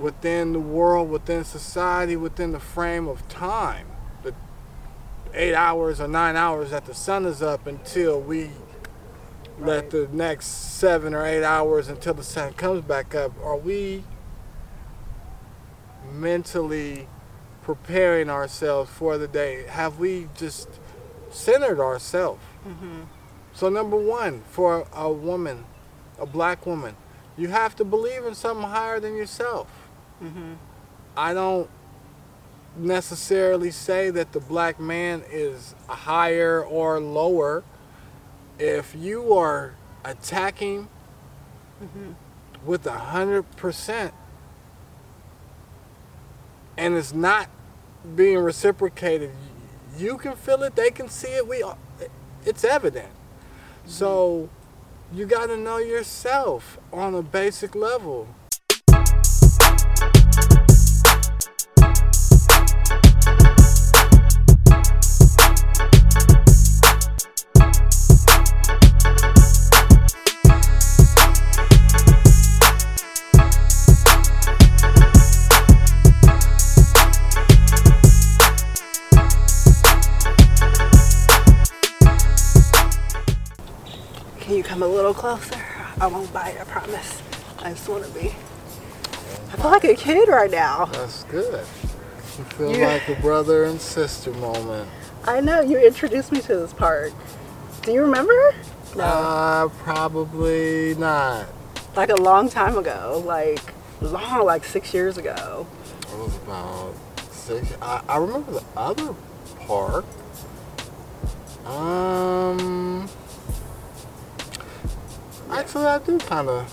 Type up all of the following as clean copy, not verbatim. within the world, within society, within the frame of time. The 8 hours or 9 hours that the sun is up until we let the next 7 or 8 hours until the sun comes back up, are we mentally preparing ourselves for the day? Have we just centered ourselves? Mm-hmm. So number one, for a woman, a black woman, you have to believe in something higher than yourself. Mm-hmm. I don't necessarily say that the black man is higher or lower. If you are attacking mm-hmm. with 100% and it's not being reciprocated, you can feel it, they can see it, it's evident. Mm-hmm. So you got to know yourself on a basic level. A little closer. I won't bite, I promise. I just want to be. I feel like a kid right now. That's good. You feel like a brother and sister moment. I know. You introduced me to this park. Do you remember? No. Probably not. Like a long time ago. Like 6 years ago. It was about 6. I remember the other park. Actually, I do kind of,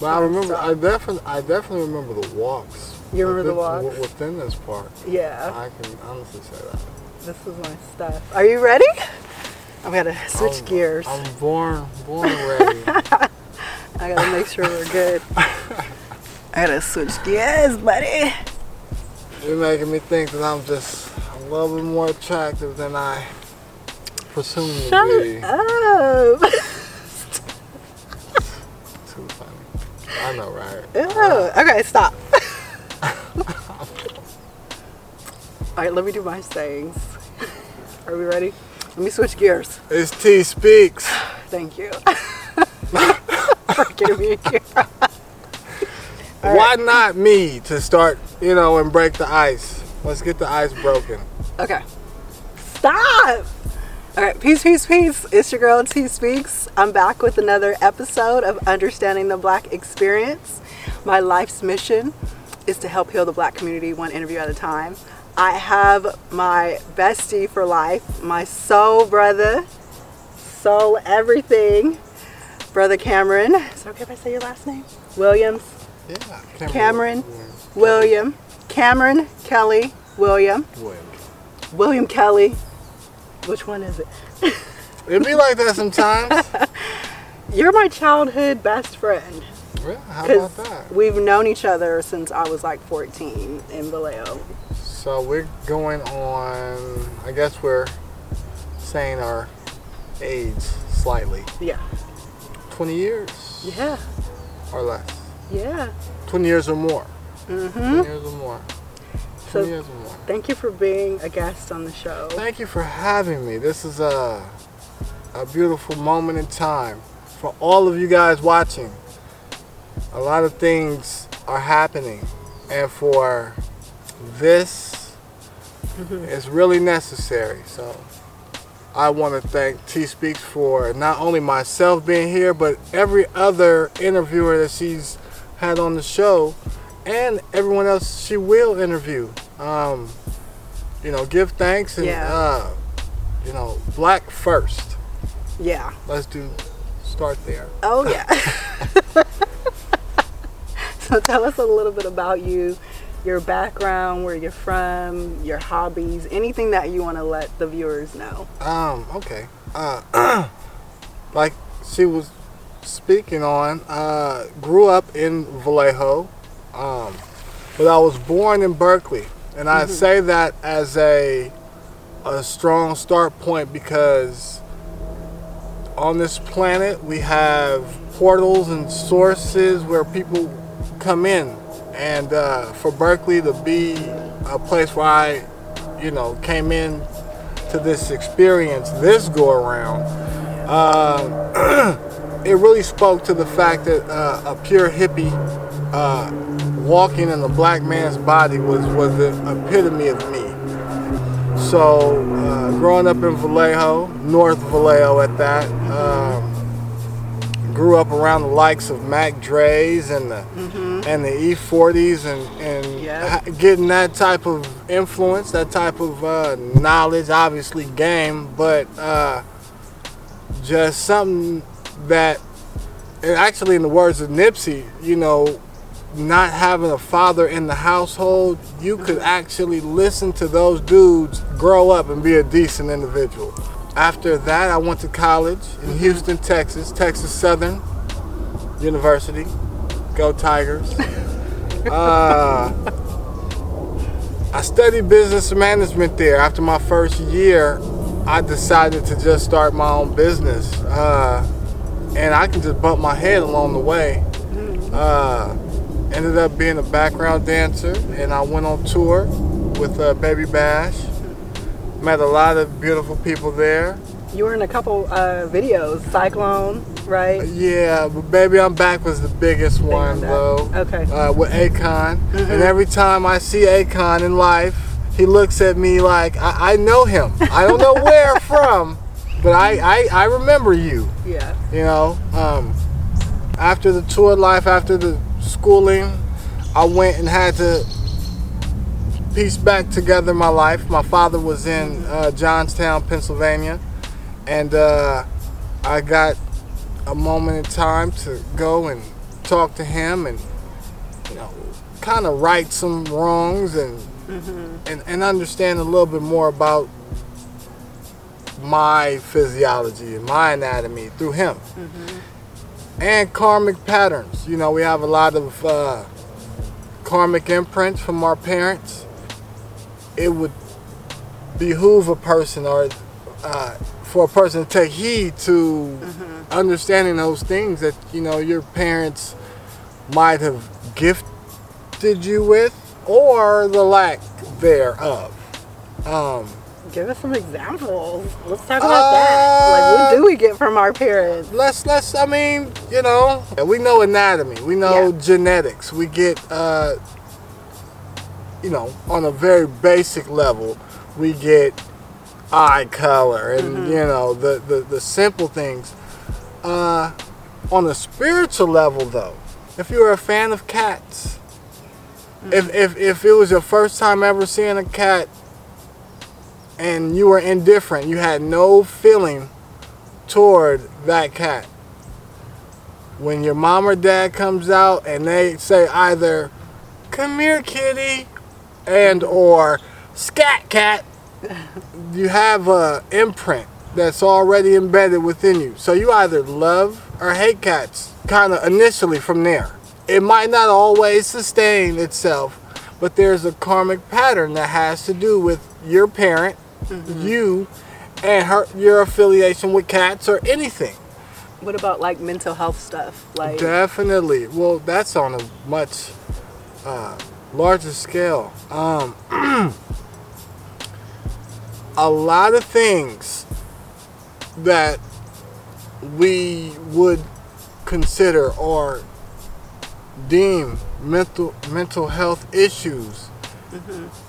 but I remember. I definitely remember the walks. You remember the walks within this park? Yeah. I can honestly say that. This is my stuff. Are you ready? I'm gonna switch gears. I'm born ready. I gotta make sure we're good. I gotta switch gears, buddy. You're making me think that I'm just a little bit more attractive than I presume to be. Shut up. I know, right? Ew. Okay, stop. Alright, let me do my sayings. Are we ready? Let me switch gears. It's T-Speaks. Thank you. For getting me in here. Why not me to start, and break the ice? Let's get the ice broken. Okay. Stop! All right, peace. It's your girl, T-Speaks. I'm back with another episode of Understanding the Black Experience. My life's mission is to help heal the Black community one interview at a time. I have my bestie for life, my soul brother, soul everything, Brother Cameron. Is it okay if I say your last name? Williams. Yeah. Cameron. William. Cameron Kelly. William Kelly. Which one is it? It'd be like that sometimes. You're my childhood best friend. Really? How about that? We've known each other since I was like 14 in Vallejo. So we're going on, I guess we're saying our age slightly. Yeah. 20 years? Yeah. Or less? Yeah. 20 years or more. Mm-hmm. 20 years or more. So thank you for being a guest on the show. Thank you for having me. This is a beautiful moment in time for all of you guys watching. A lot of things are happening, and for this, it's really necessary. So I want to thank T-Speaks for not only myself being here, but every other interviewer that she's had on the show. And everyone else she will interview. Give thanks and, black first. Yeah. Let's start there. Oh, yeah. So tell us a little bit about you, your background, where you're from, your hobbies, anything that you want to let the viewers know. Okay. Like she was speaking on, grew up in Vallejo. But I was born in Berkeley, and I say that as a strong start point, because on this planet we have portals and sources where people come in And for Berkeley to be a place where I, you know, came in to this experience, this go around, it really spoke to the fact that a pure hippie walking in a black man's body was the epitome of me. So growing up in Vallejo, North Vallejo at that, grew up around the likes of Mac Dre's and the and the E-40s and getting that type of influence, that type of knowledge, obviously game, but just something that, and actually in the words of Nipsey, you know, not having a father in the household, you could actually listen to those dudes grow up and be a decent individual. After that, I went to college in Houston, Texas, Texas Southern University. Go Tigers. I studied business management there. After my first year, I decided to just start my own business. And I can just bump my head along the way. Ended up being a background dancer, and I went on tour with Baby Bash. Met a lot of beautiful people there. You were in a couple videos, Cyclone, right? Yeah, but Baby I'm Back was the biggest one, though. Okay. With Akon. And every time I see Akon in life, he looks at me like, I know him. I don't know where from, but I remember you. Yeah. You know, after the tour life, after the schooling, I went and had to piece back together my life. My father was in Johnstown, Pennsylvania, and I got a moment in time to go and talk to him and, you know, kind of right some wrongs and understand a little bit more about my physiology and my anatomy through him. And karmic patterns. You know, we have a lot of karmic imprints from our parents. It would behoove a person, or for a person to take heed to understanding those things that, you know, your parents might have gifted you with, or the lack thereof. Give us some examples. Let's talk about that. Like, what do we get from our parents? Let's. I mean, you know, we know anatomy. We know genetics. We get, you know, on a very basic level, we get eye color and you know the simple things. On a spiritual level, though, if you were a fan of cats, if it was your first time ever seeing a cat, and you were indifferent, you had no feeling toward that cat. When your mom or dad comes out and they say either, "Come here, kitty," and or "Scat, cat," you have an imprint that's already embedded within you. So you either love or hate cats, kind of initially from there. It might not always sustain itself, but there's a karmic pattern that has to do with your parent, you, and your affiliation with cats or anything. What about like mental health stuff? Like definitely. Well, that's on a much larger scale. A lot of things that we would consider or deem mental health issues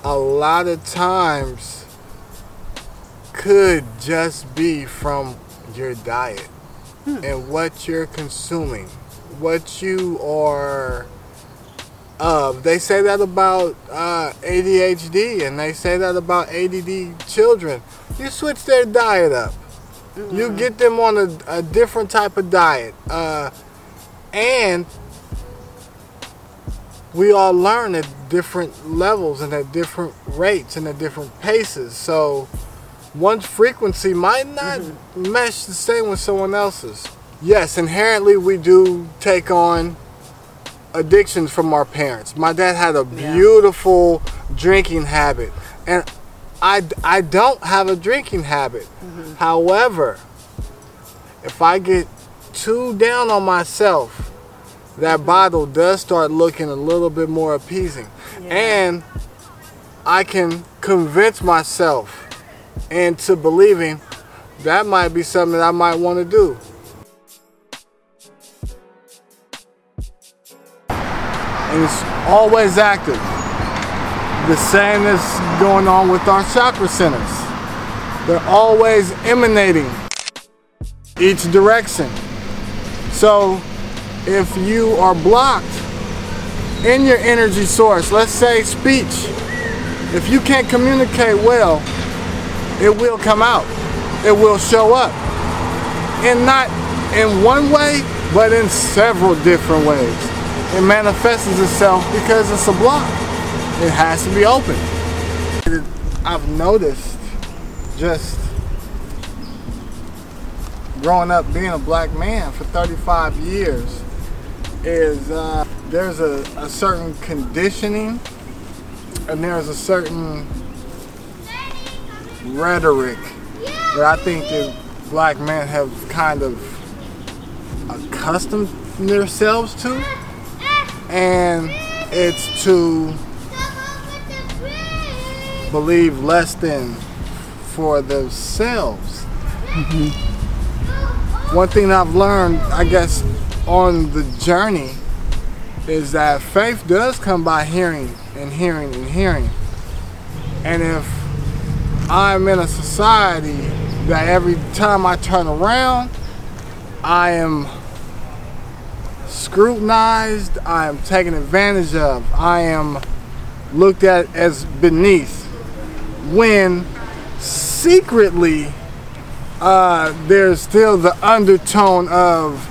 a lot of times could just be from your diet and what you're consuming, what you are of. They say that about ADHD, and they say that about ADD children. You switch their diet up. You get them on a different type of diet. And we all learn at different levels and at different rates and at different paces. So one's frequency might not mesh the same with someone else's. Yes, inherently we do take on addictions from our parents. My dad had a beautiful drinking habit, and I don't have a drinking habit. However, if I get too down on myself that bottle does start looking a little bit more appeasing. Yeah. And I can convince myself into believing that might be something that I might want to do. And it's always active. The same is going on with our chakra centers. They're always emanating each direction. So if you are blocked in your energy source, let's say speech, if you can't communicate well, it will come out. It will show up. And not in one way, but in several different ways. It manifests itself because it's a block. It has to be open. I've noticed just growing up being a black man for 35 years is there's a certain conditioning and there's a certain rhetoric that I think that black men have kind of accustomed themselves to, and it's to believe less than for themselves. Mm-hmm. One thing I've learned, I guess, on the journey is that faith does come by hearing and hearing and hearing. And if I'm in a society that every time I turn around, I am scrutinized, I am taken advantage of, I am looked at as beneath, when secretly, there's still the undertone of,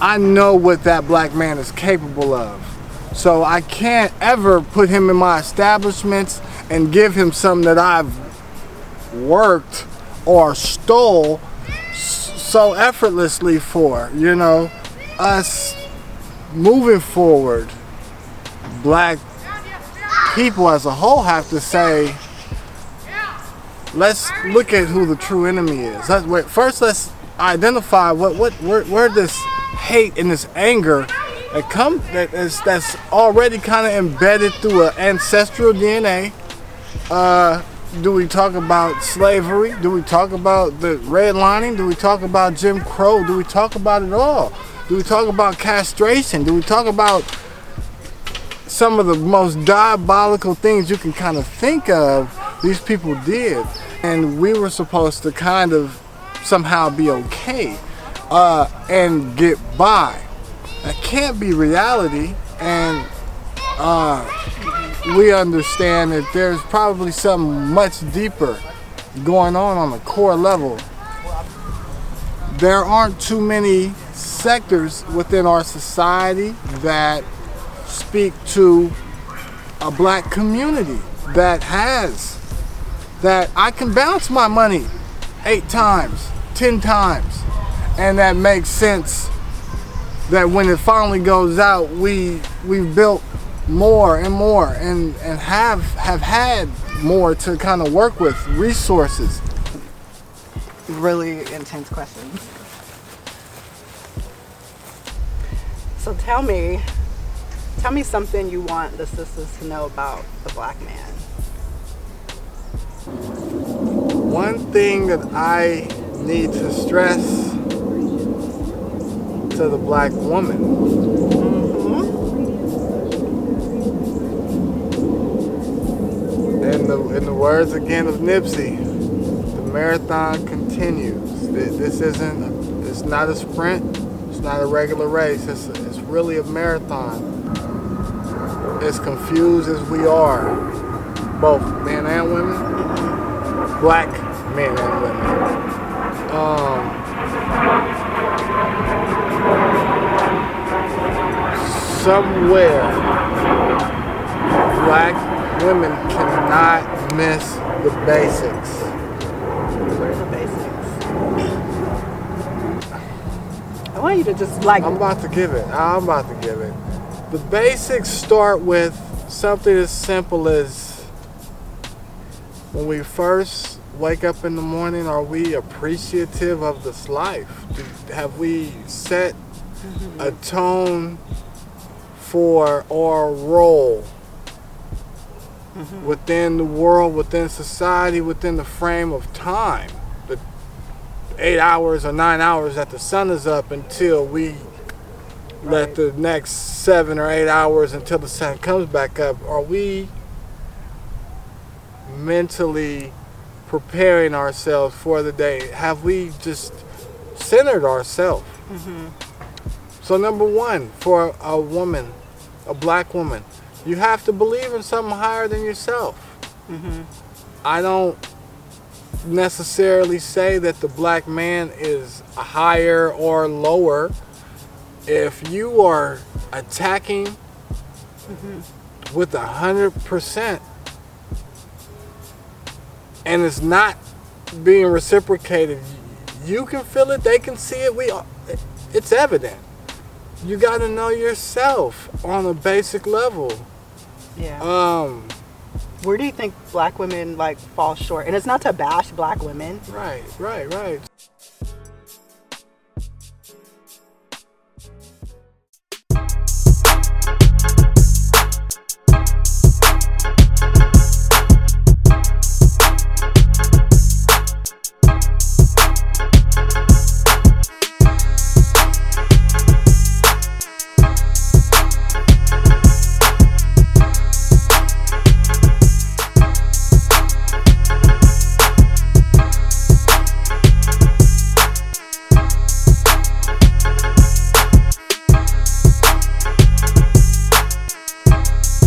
I know what that black man is capable of. So I can't ever put him in my establishments and give him something that I've worked or stole so effortlessly for, you know. Us moving forward, black people as a whole have to say, let's look at who the true enemy is. First, let's identify where this hate and this anger that's already kind of embedded through an ancestral DNA. Do we talk about slavery? Do we talk about the redlining? Do we talk about Jim Crow? Do we talk about it all? Do we talk about castration? Do we talk about some of the most diabolical things you can kind of think of? These people did, and we were supposed to kind of somehow be okay and get by. That can't be reality, and we understand that there's probably something much deeper going on a core level. There aren't too many sectors within our society that speak to a black community that I can bounce my money 8 times, 10 times, and that makes sense that when it finally goes out, we've built more and more and have had more to kind of work with, resources. Really intense questions. So tell me something you want the sisters to know about the black man. One thing that I need to stress to the black woman, mm-hmm. in the words again of Nipsey, the marathon continues. This isn't, it's not a sprint, it's not a regular race, it's really a marathon. As confused as we are, both men and women, black men and women. Somewhere, black women cannot miss the basics. What are the basics? I want you to just like... I'm about to give it. The basics start with something as simple as, when we first wake up in the morning, are we appreciative of this life? Have we set a tone for or a role mm-hmm. within the world, within society, within the frame of time. The 8 hours or 9 hours that the sun is up until we let the next 7 or 8 hours until the sun comes back up. Are we mentally preparing ourselves for the day? Have we just centered ourselves? Mm-hmm. So number one, for a woman, a black woman, you have to believe in something higher than yourself. Mm-hmm. I don't necessarily say that the black man is higher or lower. If you are attacking mm-hmm. with 100% and it's not being reciprocated, you can feel it, they can see it, it's evident. You got to know yourself on a basic level. Yeah. Where do you think black women fall short? And it's not to bash black women. Right.